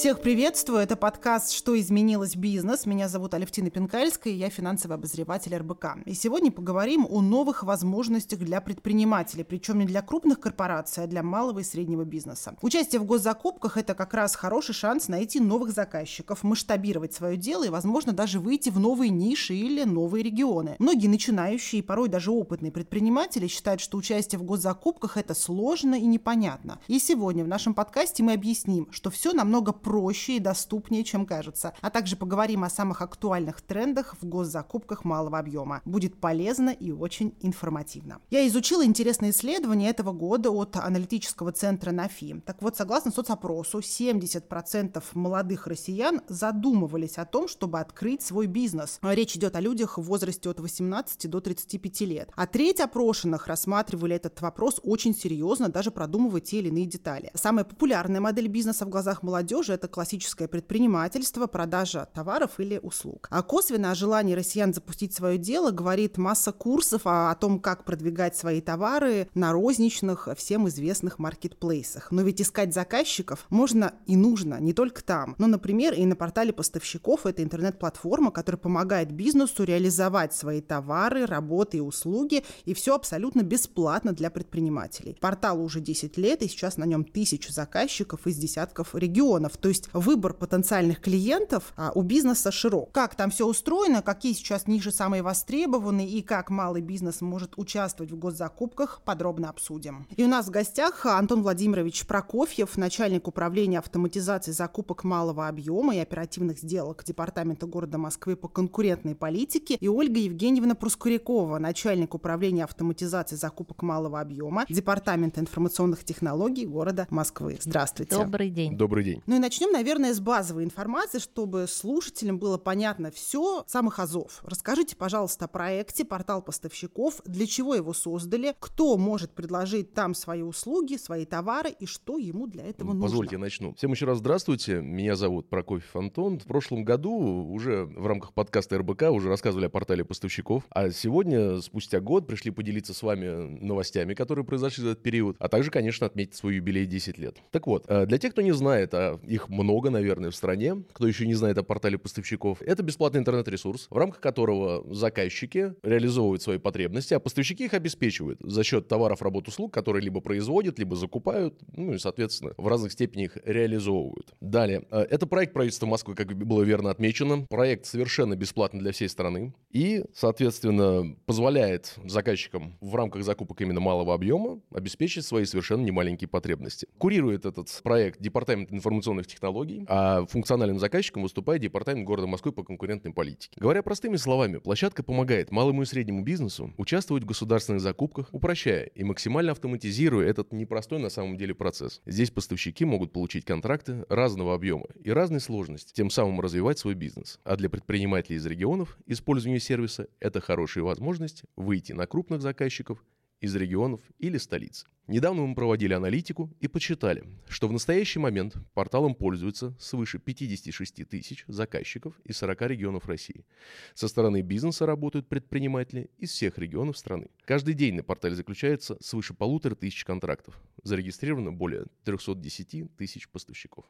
Всех приветствую. Это подкаст «Что изменилось бизнес?». Меня зовут Алевтина Пинкальская, я финансовый обозреватель РБК. И сегодня поговорим о новых возможностях для предпринимателей, причем не для крупных корпораций, а для малого и среднего бизнеса. Участие в госзакупках – это как раз хороший шанс найти новых заказчиков, масштабировать свое дело и, возможно, даже выйти в новые ниши или новые регионы. Многие начинающие и порой даже опытные предприниматели считают, что участие в госзакупках – это сложно и непонятно. И сегодня в нашем подкасте мы объясним, что все намного проще и доступнее, чем кажется, а также поговорим о самых актуальных трендах в госзакупках малого объема. Будет полезно и очень информативно. Я изучила интересные исследования этого года от аналитического центра Нафи. Так вот, согласно соцопросу, 70% молодых россиян задумывались о том, чтобы открыть свой бизнес. Речь идет о людях в возрасте от 18 до 35 лет. А треть опрошенных рассматривали этот вопрос очень серьезно, даже продумывая те или иные детали. Самая популярная модель бизнеса в глазах молодежи — это классическое предпринимательство, продажа товаров или услуг. А косвенно о желании россиян запустить свое дело говорит масса курсов о том, как продвигать свои товары на розничных, всем известных маркетплейсах. Но ведь искать заказчиков можно и нужно не только там. Но, например, и на портале поставщиков — это интернет-платформа, которая помогает бизнесу реализовать свои товары, работы и услуги, и все абсолютно бесплатно для предпринимателей. Порталу уже 10 лет, и сейчас на нем 1000 заказчиков из десятков регионов. То есть выбор потенциальных клиентов у бизнеса широк. Как там все устроено, какие сейчас ниши самые востребованы и как малый бизнес может участвовать в госзакупках, подробно обсудим. И у нас в гостях Антон Владимирович Прокофьев, начальник управления автоматизации закупок малого объема и оперативных сделок Департамента города Москвы по конкурентной политике, и Ольга Евгеньевна Проскурякова, начальник управления автоматизации закупок малого объема Департамента информационных технологий города Москвы. Здравствуйте. Добрый день. Добрый день. Ну и начнем, наверное, с базовой информации, чтобы слушателям было понятно все с самых азов. Расскажите, пожалуйста, о проекте «Портал поставщиков», для чего его создали, кто может предложить там свои услуги, свои товары и что ему для этого нужно. Позвольте, я начну. Всем еще раз здравствуйте. Меня зовут Прокофьев Антон. В прошлом году уже в рамках подкаста РБК уже рассказывали о портале поставщиков. А сегодня, спустя год, пришли поделиться с вами новостями, которые произошли за этот период, а также, конечно, отметить свой юбилей 10 лет. Так вот, для тех, кто не знает, а их много, наверное, в стране, кто еще не знает о портале поставщиков, это бесплатный интернет-ресурс, в рамках которого заказчики реализовывают свои потребности, а поставщики их обеспечивают за счет товаров, работ, услуг, которые либо производят, либо закупают, ну и, соответственно, в разных степенях реализовывают. Далее, это проект правительства Москвы, как было верно отмечено. Проект совершенно бесплатный для всей страны и, соответственно, позволяет заказчикам в рамках закупок именно малого объема обеспечить свои совершенно немаленькие потребности. Курирует этот проект Департамент информационных технологий, а функциональным заказчиком выступает Департамент города Москвы по конкурентной политике. Говоря простыми словами, площадка помогает малому и среднему бизнесу участвовать в государственных закупках, упрощая и максимально автоматизируя этот непростой на самом деле процесс. Здесь поставщики могут получить контракты разного объема и разной сложности, тем самым развивать свой бизнес. А для предпринимателей из регионов использование сервиса – это хорошая возможность выйти на крупных заказчиков из регионов или столиц. Недавно мы проводили аналитику и подсчитали, что в настоящий момент порталом пользуются свыше 56 000 заказчиков из 40 регионов России. Со стороны бизнеса работают предприниматели из всех регионов страны. Каждый день на портале заключается свыше 1500 контрактов. Зарегистрировано более 310 000 поставщиков.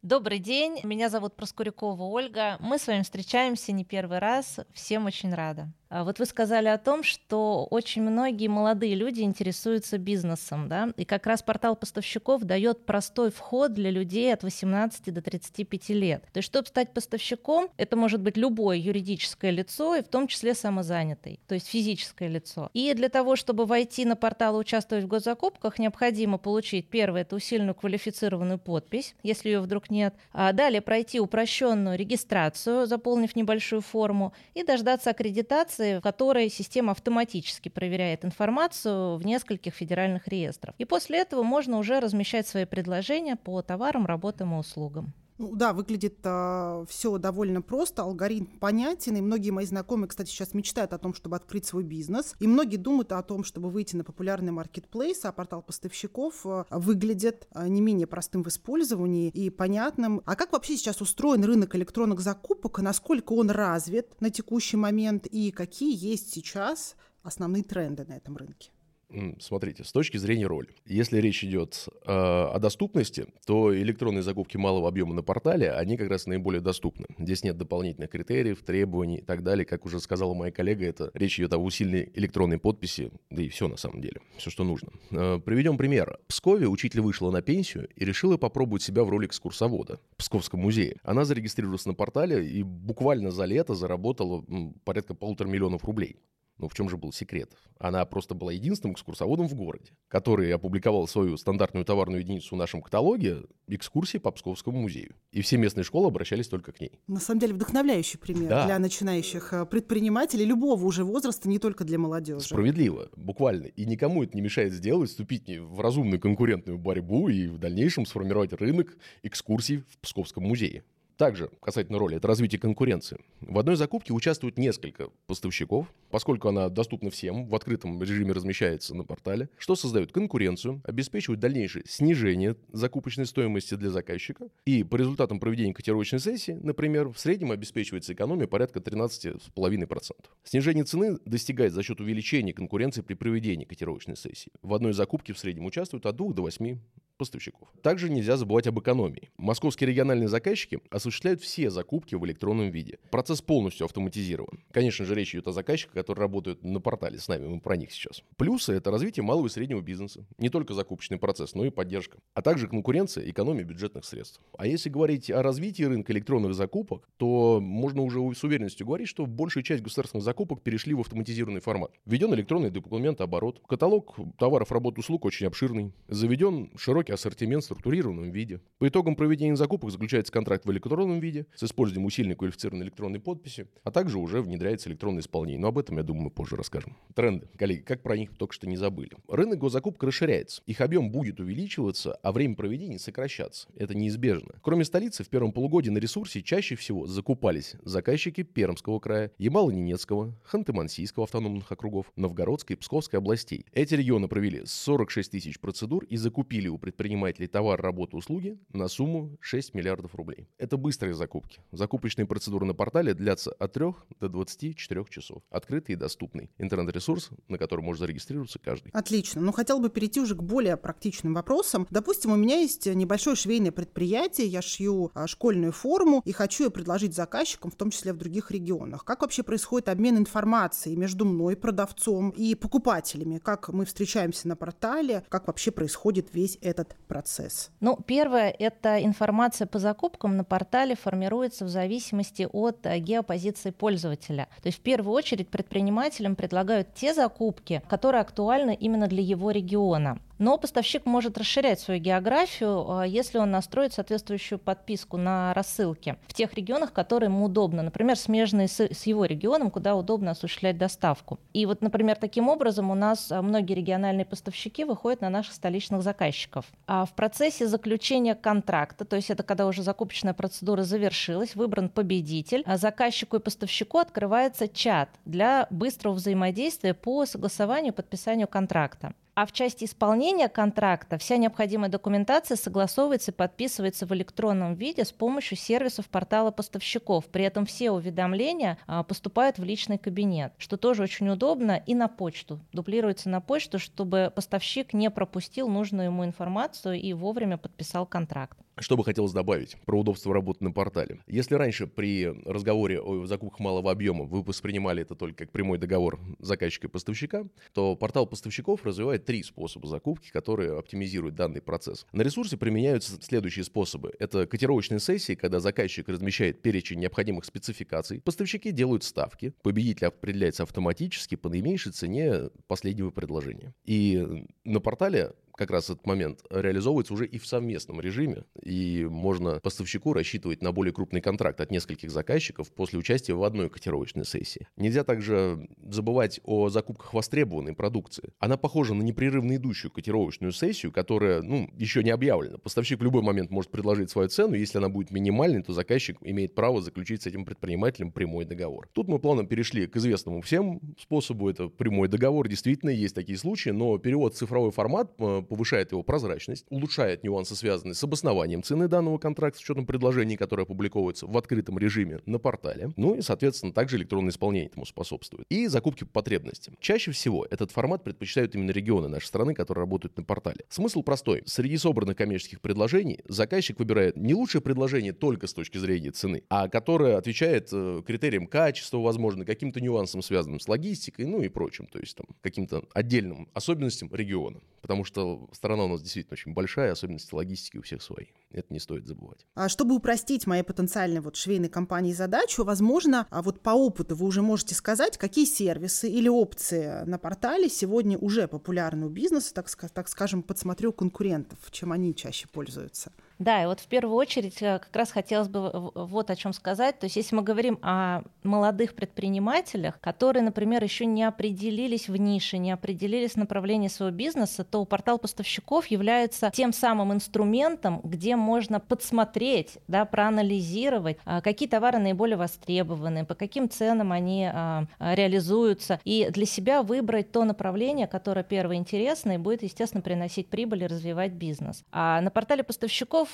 Добрый день, меня зовут Проскурякова Ольга. Мы с вами встречаемся не первый раз, всем очень рада. Вот вы сказали о том, что очень многие молодые люди интересуются бизнесом, да? И как раз портал поставщиков дает простой вход для людей от 18 до 35 лет. То есть, чтобы стать поставщиком, это может быть любое юридическое лицо, и в том числе самозанятый, то есть физическое лицо. И для того, чтобы войти на портал и участвовать в госзакупках, необходимо получить, первое, это усиленную квалифицированную подпись, если ее вдруг нет. А далее пройти упрощенную регистрацию, заполнив небольшую форму, и дождаться аккредитации, в которой система автоматически проверяет информацию в нескольких федеральных реестрах. И после этого можно уже размещать свои предложения по товарам, работам и услугам. Ну да, выглядит все довольно просто, алгоритм понятен, и многие мои знакомые, кстати, сейчас мечтают о том, чтобы открыть свой бизнес, и многие думают о том, чтобы выйти на популярный маркетплейс, а портал поставщиков выглядит не менее простым в использовании и понятным. А как вообще сейчас устроен рынок электронных закупок, насколько он развит на текущий момент, и какие есть сейчас основные тренды на этом рынке? Смотрите, с точки зрения роли. Если речь идет о доступности, то электронные закупки малого объема на портале, они как раз наиболее доступны. Здесь нет дополнительных критериев, требований и так далее. Как уже сказала моя коллега, это речь идет о усиленной электронной подписи, да и все на самом деле, все, что нужно. Приведем пример. В Пскове учитель вышла на пенсию и решила попробовать себя в роли экскурсовода в Псковском музее. Она зарегистрировалась на портале и буквально за лето заработала порядка 1,5 миллиона рублей. Ну, в чем же был секрет? Она просто была единственным экскурсоводом в городе, который опубликовал свою стандартную товарную единицу в нашем каталоге «Экскурсии по Псковскому музею». И все местные школы обращались только к ней. На самом деле вдохновляющий пример для начинающих предпринимателей любого уже возраста, не только для молодежи. Справедливо, буквально. И никому это не мешает сделать, вступить в разумную конкурентную борьбу и в дальнейшем сформировать рынок экскурсий в Псковском музее. Также, касательно роли, это развитие конкуренции. В одной закупке участвует несколько поставщиков, поскольку она доступна всем, в открытом режиме размещается на портале, что создает конкуренцию, обеспечивает дальнейшее снижение закупочной стоимости для заказчика, и по результатам проведения котировочной сессии, например, в среднем обеспечивается экономия порядка 13,5%. Снижение цены достигается за счет увеличения конкуренции при проведении котировочной сессии. В одной закупке в среднем участвует от 2 до 8 поставщиков. Также нельзя забывать об экономии. Московские региональные заказчики осуществляют все закупки в электронном виде. Процесс полностью автоматизирован. Конечно же, речь идет о заказчиках, которые работают на портале с нами, мы про них сейчас. Плюсы – это развитие малого и среднего бизнеса. Не только закупочный процесс, но и поддержка. А также конкуренция и экономия бюджетных средств. А если говорить о развитии рынка электронных закупок, то можно уже с уверенностью говорить, что большая часть государственных закупок перешли в автоматизированный формат. Введен электронный документооборот. Каталог товаров, работ, услуг очень обширный. Заведен широкий ассортимент в структурированном виде. По итогам проведения закупок заключается контракт в электронном виде с использованием усиленной квалифицированной электронной подписи, а также уже внедряется электронное исполнение. Но об этом, я думаю, мы позже расскажем. Тренды. Коллеги, как про них только что не забыли. Рынок госзакупок расширяется. Их объем будет увеличиваться, а время проведения сокращаться. Это неизбежно. Кроме столицы, в первом полугодии на ресурсе чаще всего закупались заказчики Пермского края, Ямало-Ненецкого, Ханты-Мансийского автономных округов, Новгородской и Псковской областей. Эти регионы провели 46 тысяч процедур и закупили у предпринимателей товар, работу, услуги на сумму 6 миллиардов рублей. Это быстрые закупки. Закупочные процедуры на портале длятся от 3 до 24 часов. Открытый и доступный. Интернет-ресурс, на который может зарегистрироваться каждый. Отлично. Но хотел бы перейти уже к более практичным вопросам. Допустим, у меня есть небольшое швейное предприятие, я шью школьную форму и хочу ее предложить заказчикам, в том числе в других регионах. Как вообще происходит обмен информацией между мной, продавцом, и покупателями? Как мы встречаемся на портале? Как вообще происходит весь этот процесс? Ну, первое, это информация по закупкам на портале формируется в зависимости от геопозиции пользователя. То есть в первую очередь предпринимателям предлагают те закупки, которые актуальны именно для его региона. Но поставщик может расширять свою географию, если он настроит соответствующую подписку на рассылки в тех регионах, которые ему удобно, например, смежные с его регионом, куда удобно осуществлять доставку. И вот, например, таким образом у нас многие региональные поставщики выходят на наших столичных заказчиков. А в процессе заключения контракта, то есть это когда уже закупочная процедура завершилась, выбран победитель, заказчику и поставщику открывается чат для быстрого взаимодействия по согласованию и подписанию контракта. А в части исполнения контракта вся необходимая документация согласовывается и подписывается в электронном виде с помощью сервисов портала поставщиков. При этом все уведомления поступают в личный кабинет, что тоже очень удобно, и на почту. Дублируется на почту, чтобы поставщик не пропустил нужную ему информацию и вовремя подписал контракт. Что бы хотелось добавить про удобство работы на портале. Если раньше при разговоре о закупках малого объема вы воспринимали это только как прямой договор заказчика и поставщика, то портал поставщиков развивает 3 способа закупки, которые оптимизируют данный процесс. На ресурсе применяются следующие способы. Это котировочные сессии, когда заказчик размещает перечень необходимых спецификаций, поставщики делают ставки, победитель определяется автоматически по наименьшей цене последнего предложения. И на портале как раз этот момент реализовывается уже и в совместном режиме, и можно поставщику рассчитывать на более крупный контракт от нескольких заказчиков после участия в одной котировочной сессии. Нельзя также забывать о закупках востребованной продукции. Она похожа на непрерывно идущую котировочную сессию, которая, еще не объявлена. Поставщик в любой момент может предложить свою цену, если она будет минимальной, то заказчик имеет право заключить с этим предпринимателем прямой договор. Тут мы плавно перешли к известному всем способу, это прямой договор. Действительно, есть такие случаи, но перевод в цифровой формат повышает его прозрачность, улучшает нюансы, связанные с обоснованием цены данного контракта с учетом предложений, которые опубликовываются в открытом режиме на портале. Ну и, соответственно, также электронное исполнение этому способствует. И закупки по потребностям. Чаще всего этот формат предпочитают именно регионы нашей страны, которые работают на портале. Смысл простой. Среди собранных коммерческих предложений заказчик выбирает не лучшее предложение только с точки зрения цены, а которое отвечает критериям качества, возможно, каким-то нюансам, связанным с логистикой, ну и прочим, то есть там каким-то отдельным особенностям региона. Потому что страна у нас действительно очень большая, особенности логистики у всех свои. Это не стоит забывать. А чтобы упростить моей потенциальной швейной компании задачу, возможно, по опыту вы уже можете сказать, какие сервисы или опции на портале сегодня уже популярны у бизнеса, так скажем, подсмотрю конкурентов, чем они чаще пользуются. Да, и вот в первую очередь как раз хотелось бы вот о чем сказать. То есть если мы говорим о молодых предпринимателях, которые, например, еще не определились в нише, не определились в направлении своего бизнеса, то портал поставщиков является тем самым инструментом, где можно подсмотреть, да, проанализировать, какие товары наиболее востребованы, по каким ценам они реализуются, и для себя выбрать то направление, которое первое интересно и будет, естественно, приносить прибыль и развивать бизнес. А на портале поставщиков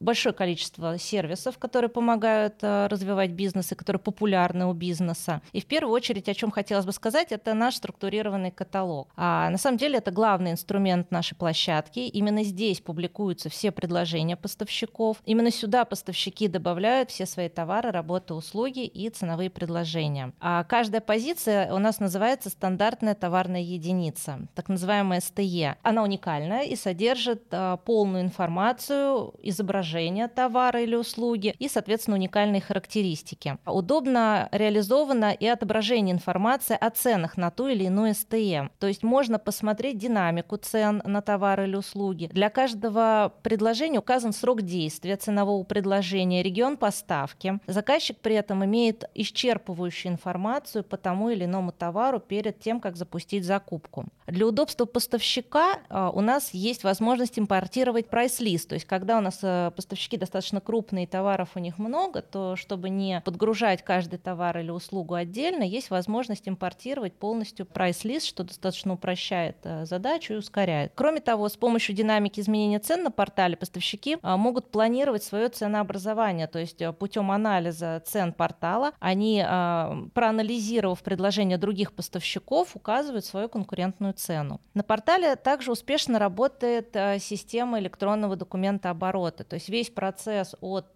большое количество сервисов, которые помогают развивать бизнес и которые популярны у бизнеса. И в первую очередь, о чем хотелось бы сказать, это наш структурированный каталог. А на самом деле это главный инструмент нашей площадки. Именно здесь публикуются все предложения поставщиков. Именно сюда поставщики добавляют все свои товары, работы, услуги и ценовые предложения. А каждая позиция у нас называется стандартная товарная единица, так называемая СТЕ. Она уникальная и содержит полную информацию, изображение товара или услуги и, соответственно, уникальные характеристики. Удобно реализовано и отображение информации о ценах на ту или иную СТЕ. То есть можно посмотреть динамику цен на товары или услуги. Для каждого предложения указан срок действия ценового предложения, регион поставки. Заказчик при этом имеет исчерпывающую информацию по тому или иному товару перед тем, как запустить закупку. Для удобства поставщика у нас есть возможность импортировать прайс-лист, то есть когда у нас поставщики достаточно крупные, товаров у них много, то чтобы не подгружать каждый товар или услугу отдельно, есть возможность импортировать полностью прайс-лист, что достаточно упрощает задачу и ускоряет. Кроме того, с помощью динамики изменения цен на портале поставщики могут планировать свое ценообразование, то есть путем анализа цен портала они, проанализировав предложения других поставщиков, указывают свою конкурентную цену. На портале также успешно работает система электронного документа оборота. То есть весь процесс от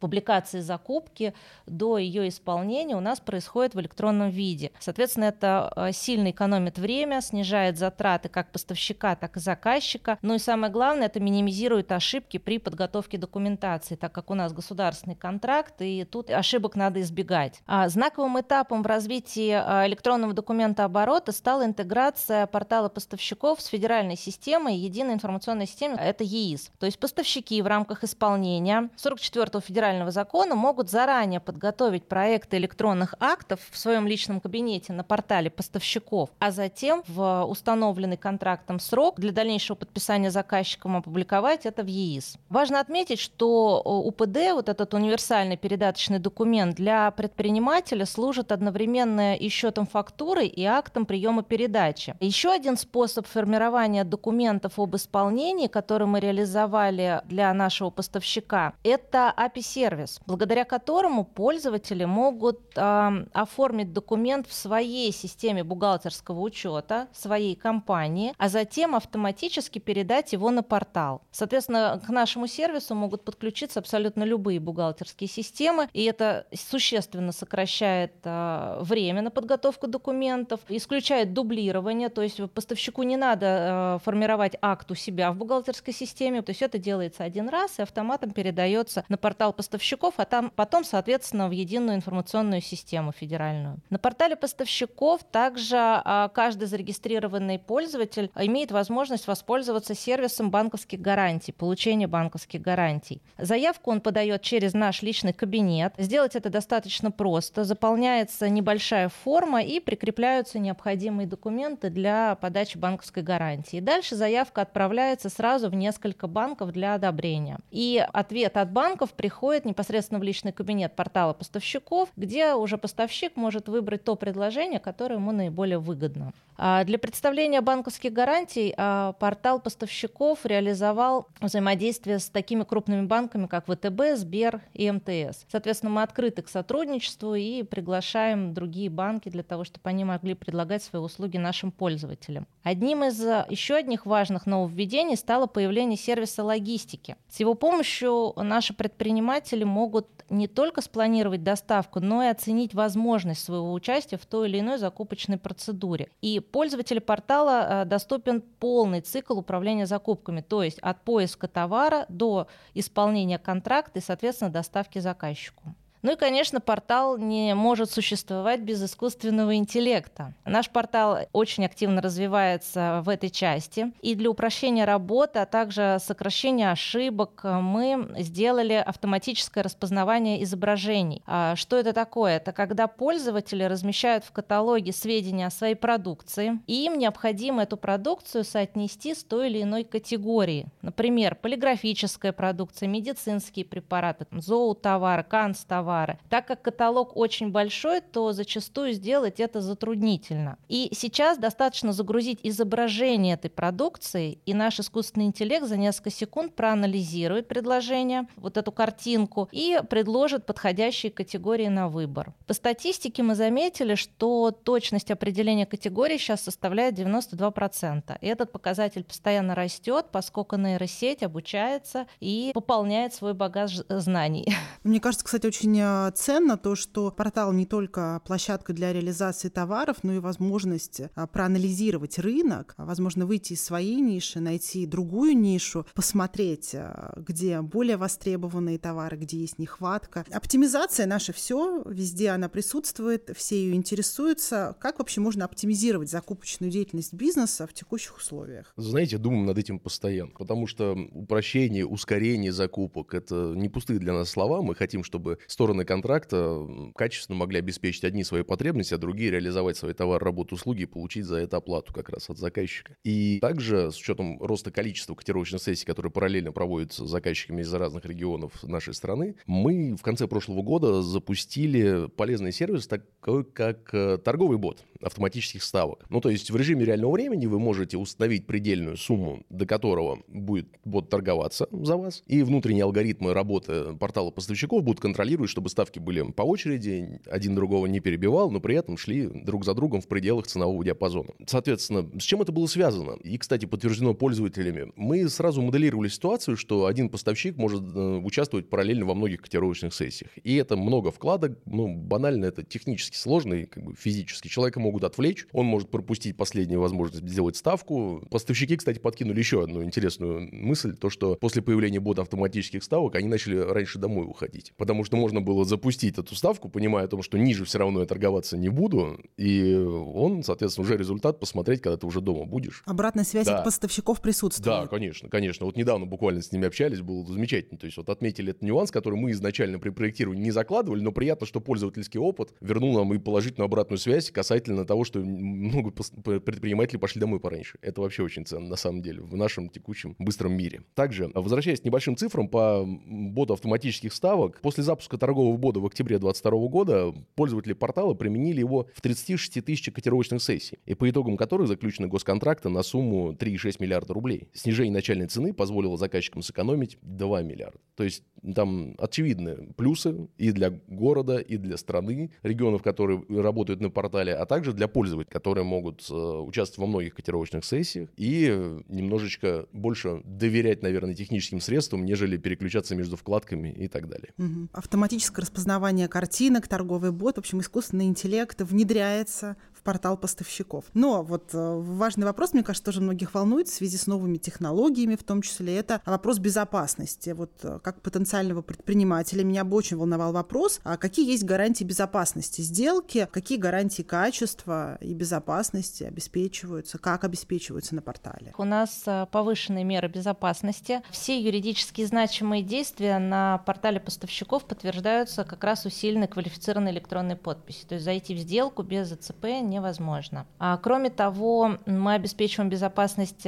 публикации закупки до ее исполнения у нас происходит в электронном виде. Соответственно, это сильно экономит время, снижает затраты как поставщика, так и заказчика. Ну и самое главное, это минимизирует ошибки при подготовке документации, так как у нас государственный контракт, и тут ошибок надо избегать. Знаковым этапом в развитии электронного документооборота стала интеграция портала поставщиков с федеральной системой, единой информационной системой, это ЕИС. То есть поставщики в рамках исполнения 44-го федерального закона могут заранее подготовить проекты электронных актов в своем личном кабинете на портале поставщиков, а затем в установленный контрактом срок для дальнейшего подписания заказчиком опубликовать это в ЕИС. Важно отметить, что УПД, вот этот универсальный передаточный документ, для предпринимателя служит одновременно и счетом фактуры, и актом приема передачи. Еще один способ формирования документов об исполнении, который мы реализовали для нашего поставщика, это API-сервис, благодаря которому пользователи могут оформить документ в своей системе бухгалтерского учета, своей компании, а затем автоматически передать его на портал. Соответственно, к нашему сервису могут подключиться абсолютно любые бухгалтерские системы, и это существенно сокращает время на подготовку документов, исключает дублирование, то есть поставщику не надо формировать акт у себя в бухгалтерской системе, то есть это делается один раз и автоматом передается на портал поставщиков, а там потом, соответственно, в единую информационную систему федеральную. На портале поставщиков также каждый зарегистрированный пользователь имеет возможность воспользоваться сервисом банковских гарантий, получения банковских гарантий. банковских гарантий. Заявку он подает через наш личный кабинет. Сделать это достаточно просто. Заполняется небольшая форма и прикрепляются необходимые документы для подачи банковской гарантии. Дальше заявка отправляется сразу в несколько банков для одобрения. И ответ от банков приходит непосредственно в личный кабинет портала поставщиков, где уже поставщик может выбрать то предложение, которое ему наиболее выгодно. Для представления банковских гарантий портал поставщиков реализовал взаимодействие с такими крупными банками, как ВТБ, Сбер и МТС. Соответственно, мы открыты к сотрудничеству и приглашаем другие банки для того, чтобы они могли предлагать свои услуги нашим пользователям. Одним из еще одних важных нововведений стало появление сервиса логистики. С его помощью наши предприниматели могут не только спланировать доставку, но и оценить возможность своего участия в той или иной закупочной процедуре. И пользователю портала доступен полный цикл управления закупками, то есть от поиска товара до исполнения контракта и, соответственно, доставки заказчику. Ну и, конечно, портал не может существовать без искусственного интеллекта. Наш портал очень активно развивается в этой части. И для упрощения работы, а также сокращения ошибок мы сделали автоматическое распознавание изображений. Что это такое? Это когда пользователи размещают в каталоге сведения о своей продукции, и им необходимо эту продукцию соотнести с той или иной категорией. Например, полиграфическая продукция, медицинские препараты, зоотовары, канцтовары. Так как каталог очень большой, то зачастую сделать это затруднительно. И сейчас достаточно загрузить изображение этой продукции, и наш искусственный интеллект за несколько секунд проанализирует предложение, вот эту картинку, и предложит подходящие категории на выбор. По статистике мы заметили, что точность определения категорий сейчас составляет 92%. И этот показатель постоянно растет, поскольку нейросеть обучается и пополняет свой багаж знаний. Мне кажется, кстати, очень ценно то, что портал не только площадка для реализации товаров, но и возможность проанализировать рынок, возможно, выйти из своей ниши, найти другую нишу, посмотреть, где более востребованные товары, где есть нехватка. Оптимизация наше все, везде она присутствует, все ее интересуются. Как вообще можно оптимизировать закупочную деятельность бизнеса в текущих условиях? Знаете, думаем над этим постоянно, потому что упрощение, ускорение закупок — это не пустые для нас слова. Мы хотим, чтобы стороны контракта качественно могли обеспечить одни свои потребности, а другие реализовать свои товары, работу, услуги и получить за это оплату как раз от заказчика. И также, с учетом роста количества котировочных сессий, которые параллельно проводятся заказчиками из разных регионов нашей страны, мы в конце прошлого года запустили полезный сервис, такой как торговый бот автоматических ставок. Ну, то есть в режиме реального времени вы можете установить предельную сумму, до которого будет бот торговаться за вас, и внутренние алгоритмы работы портала поставщиков будут контролировать, чтобы ставки были по очереди, один другого не перебивал, но при этом шли друг за другом в пределах ценового диапазона. Соответственно, с чем это было связано? И, кстати, подтверждено пользователями. Мы сразу моделировали ситуацию, что один поставщик может участвовать параллельно во многих котировочных сессиях. И это много вкладок, банально это технически сложно и физически. Человека могут отвлечь, он может пропустить последнюю возможность сделать ставку. Поставщики, кстати, подкинули еще одну интересную мысль, то, что после появления бота автоматических ставок они начали раньше домой уходить. Потому что можно было запустить эту ставку, понимая о том, что ниже все равно я торговаться не буду, и он, соответственно, уже результат посмотреть, когда ты уже дома будешь. Обратная связь от поставщиков присутствует. Да, конечно. Вот недавно буквально с ними общались, было замечательно. То есть вот отметили этот нюанс, который мы изначально при проектировании не закладывали, но приятно, что пользовательский опыт вернул нам и положительную обратную связь касательно того, что много предпринимателей пошли домой пораньше. Это вообще очень ценно, на самом деле, в нашем текущем быстром мире. Также, возвращаясь к небольшим цифрам по боту автоматических ставок, после запуска торгового бода в октябре 2022 года пользователи портала применили его в 36 тысяч котировочных сессий, и по итогам которых заключены госконтракты на сумму 3,6 миллиарда рублей. Снижение начальной цены позволило заказчикам сэкономить 2 миллиарда. То есть там очевидны плюсы и для города, и для страны, регионов, которые работают на портале, а также для пользователей, которые могут участвовать во многих котировочных сессиях и немножечко больше доверять, наверное, техническим средствам, нежели переключаться между вкладками и так далее. Автоматическое распознавание картинок, торговый бот, в общем, искусственный интеллект внедряется в портал поставщиков. Но вот важный вопрос, мне кажется, тоже многих волнует в связи с новыми технологиями, в том числе это вопрос безопасности. Вот как потенциального предпринимателя меня бы очень волновал вопрос, а какие есть гарантии безопасности сделки, какие гарантии качества и безопасности обеспечиваются, как обеспечиваются на портале? У нас повышенные меры безопасности. Все юридически значимые действия на портале поставщиков подтверждаются как раз усиленной квалифицированной электронной подписью. То есть зайти в сделку без АЦП невозможно. Кроме того, мы обеспечиваем безопасность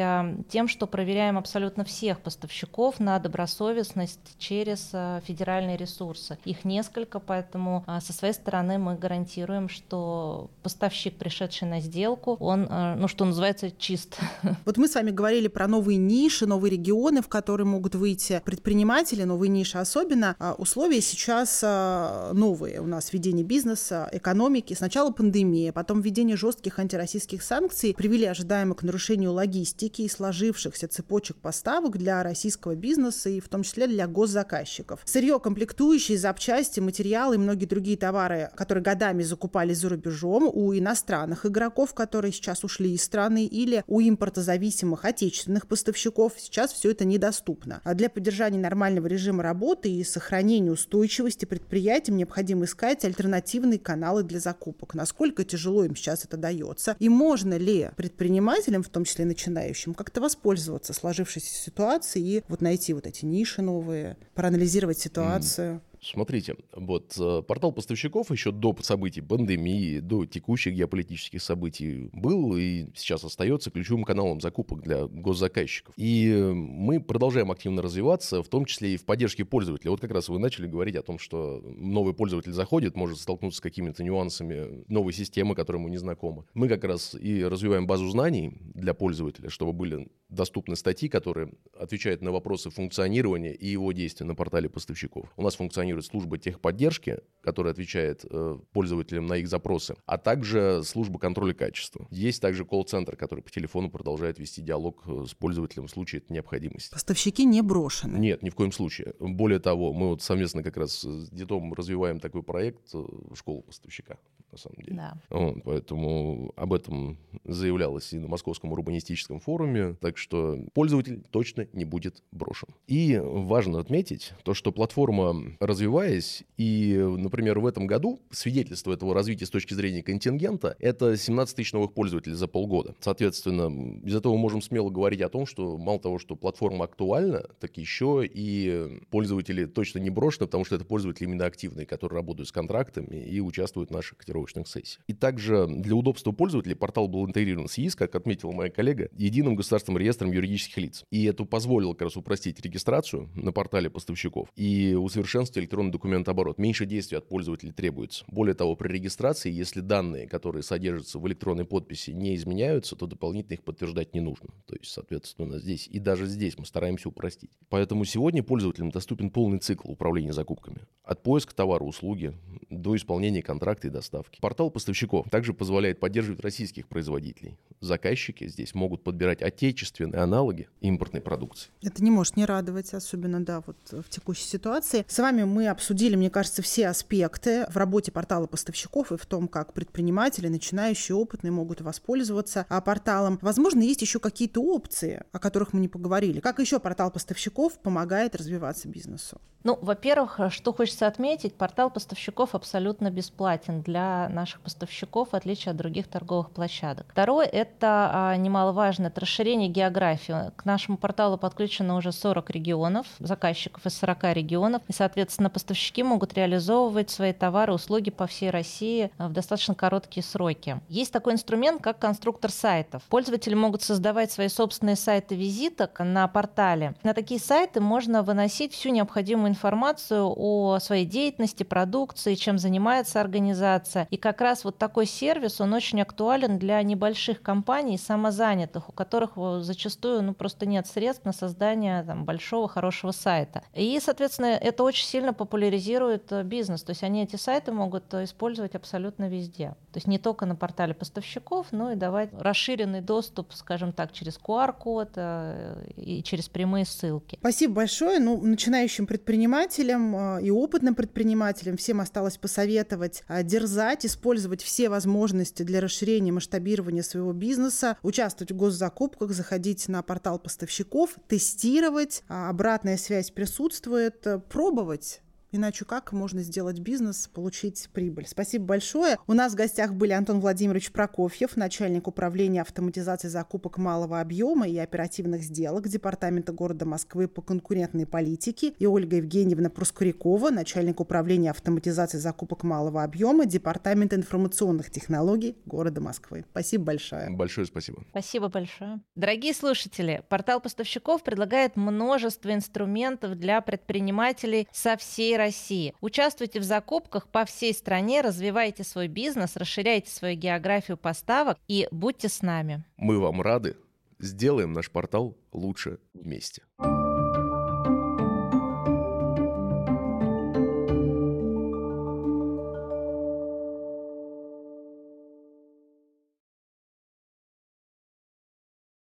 тем, что проверяем абсолютно всех поставщиков на добросовестность через федеральные ресурсы. Их несколько, поэтому со своей стороны мы гарантируем, что поставщик, пришедший на сделку, он, что называется, чист. Вот мы с вами говорили про новые ниши, новые регионы, в которые могут выйти предприниматели, новые ниши особенно. Условия сейчас новые у нас: ведение бизнеса, экономики. Сначала пандемия, потом введение жестких антироссийских санкций привели ожидаемо к нарушению логистики и сложившихся цепочек поставок для российского бизнеса и в том числе для госзаказчиков. Сырье, комплектующие, запчасти, материалы и многие другие товары, которые годами закупались за рубежом, у иностранных игроков, которые сейчас ушли из страны, или у импортозависимых отечественных поставщиков, сейчас все это недоступно. А для поддержания нормального режима работы и сохранения устойчивости предприятиям необходимо искать альтернативные каналы для закупок. Насколько тяжело им сейчас это дается? И можно ли предпринимателям, в том числе начинающим, как-то воспользоваться сложившейся ситуацией и вот найти вот эти ниши новые, проанализировать ситуацию? Смотрите, вот портал поставщиков еще до событий пандемии, до текущих геополитических событий был и сейчас остается ключевым каналом закупок для госзаказчиков. И мы продолжаем активно развиваться, в том числе и в поддержке пользователя. Вот как раз вы начали говорить о том, что новый пользователь заходит, может столкнуться с какими-то нюансами новой системы, которая ему не знакома. Мы как раз и развиваем базу знаний для пользователя, чтобы были доступны статьи, которые отвечают на вопросы функционирования и его действия на портале поставщиков. У нас функционирует служба техподдержки, которая отвечает пользователям на их запросы, а также служба контроля качества. Есть также колл-центр, который по телефону продолжает вести диалог с пользователем в случае необходимости. Поставщики не брошены? Нет, ни в коем случае. Более того, мы вот совместно как раз с ДИТом развиваем такой проект «Школа поставщика», на самом деле. Да. Поэтому об этом заявлялось и на Московском урбанистическом форуме, так что пользователь точно не будет брошен. И важно отметить то, что платформа, развиваясь, и, например, в этом году свидетельство этого развития с точки зрения контингента — это 17 тысяч новых пользователей за полгода. Соответственно, из этого мы можем смело говорить о том, что мало того, что платформа актуальна, так еще и пользователи точно не брошены, потому что это пользователи именно активные, которые работают с контрактами и участвуют в наших котировочных сессиях. И также для удобства пользователей портал был интегрирован с ЕИС, как отметила моя коллега, единым государственным реестром юридических лиц. И это позволило как раз упростить регистрацию на портале поставщиков и усовершенствовать электронный документооборот. Меньше действий от пользователей требуется. Более того, при регистрации, если данные, которые содержатся в электронной подписи, не изменяются, то дополнительно их подтверждать не нужно. То есть, соответственно, здесь и даже здесь мы стараемся упростить. Поэтому сегодня пользователям доступен полный цикл управления закупками. От поиска товара, услуги до исполнения контракта и доставки. Портал поставщиков также позволяет поддерживать российских производителей. Заказчики здесь могут подбирать отечественные аналоги импортной продукции. Это не может не радовать, особенно, да, вот в текущей ситуации. С вами мы обсудили, мне кажется, все аспекты в работе портала поставщиков и в том, как предприниматели, начинающие, опытные, могут воспользоваться порталом. Возможно, есть еще какие-то опции, о которых мы не поговорили. Как еще портал поставщиков помогает развиваться бизнесу? Во-первых, что хочется отметить, портал поставщиков абсолютно бесплатен для наших поставщиков, в отличие от других торговых площадок. Второе, это немаловажно, это расширение географию. К нашему порталу подключено уже 40 регионов, заказчиков из 40 регионов, и, соответственно, поставщики могут реализовывать свои товары, услуги по всей России в достаточно короткие сроки. Есть такой инструмент, как конструктор сайтов. Пользователи могут создавать свои собственные сайты визиток на портале. На такие сайты можно выносить всю необходимую информацию о своей деятельности, продукции, чем занимается организация. И как раз вот такой сервис, он очень актуален для небольших компаний, самозанятых, у которых зачастую просто нет средств на создание большого, хорошего сайта. И, соответственно, это очень сильно популяризирует бизнес. То есть они эти сайты могут использовать абсолютно везде. То есть не только на портале поставщиков, но и давать расширенный доступ, скажем так, через QR-код и через прямые ссылки. Спасибо большое. Ну, начинающим предпринимателям и опытным предпринимателям всем осталось посоветовать дерзать, использовать все возможности для расширения и масштабирования своего бизнеса, участвовать в госзакупках, заходить на портал поставщиков, тестировать, обратная связь присутствует, пробовать. Иначе как можно сделать бизнес, получить прибыль? Спасибо большое. У нас в гостях были Антон Владимирович Прокофьев, начальник управления автоматизации закупок малого объема и оперативных сделок Департамента города Москвы по конкурентной политике, и Ольга Евгеньевна Проскурякова, начальник управления автоматизации закупок малого объема Департамента информационных технологий города Москвы. Спасибо большое. Большое спасибо. Спасибо большое. Дорогие слушатели, портал поставщиков предлагает множество инструментов для предпринимателей со всей России. Участвуйте в закупках по всей стране, развивайте свой бизнес, расширяйте свою географию поставок и будьте с нами. Мы вам рады. Сделаем наш портал лучше вместе.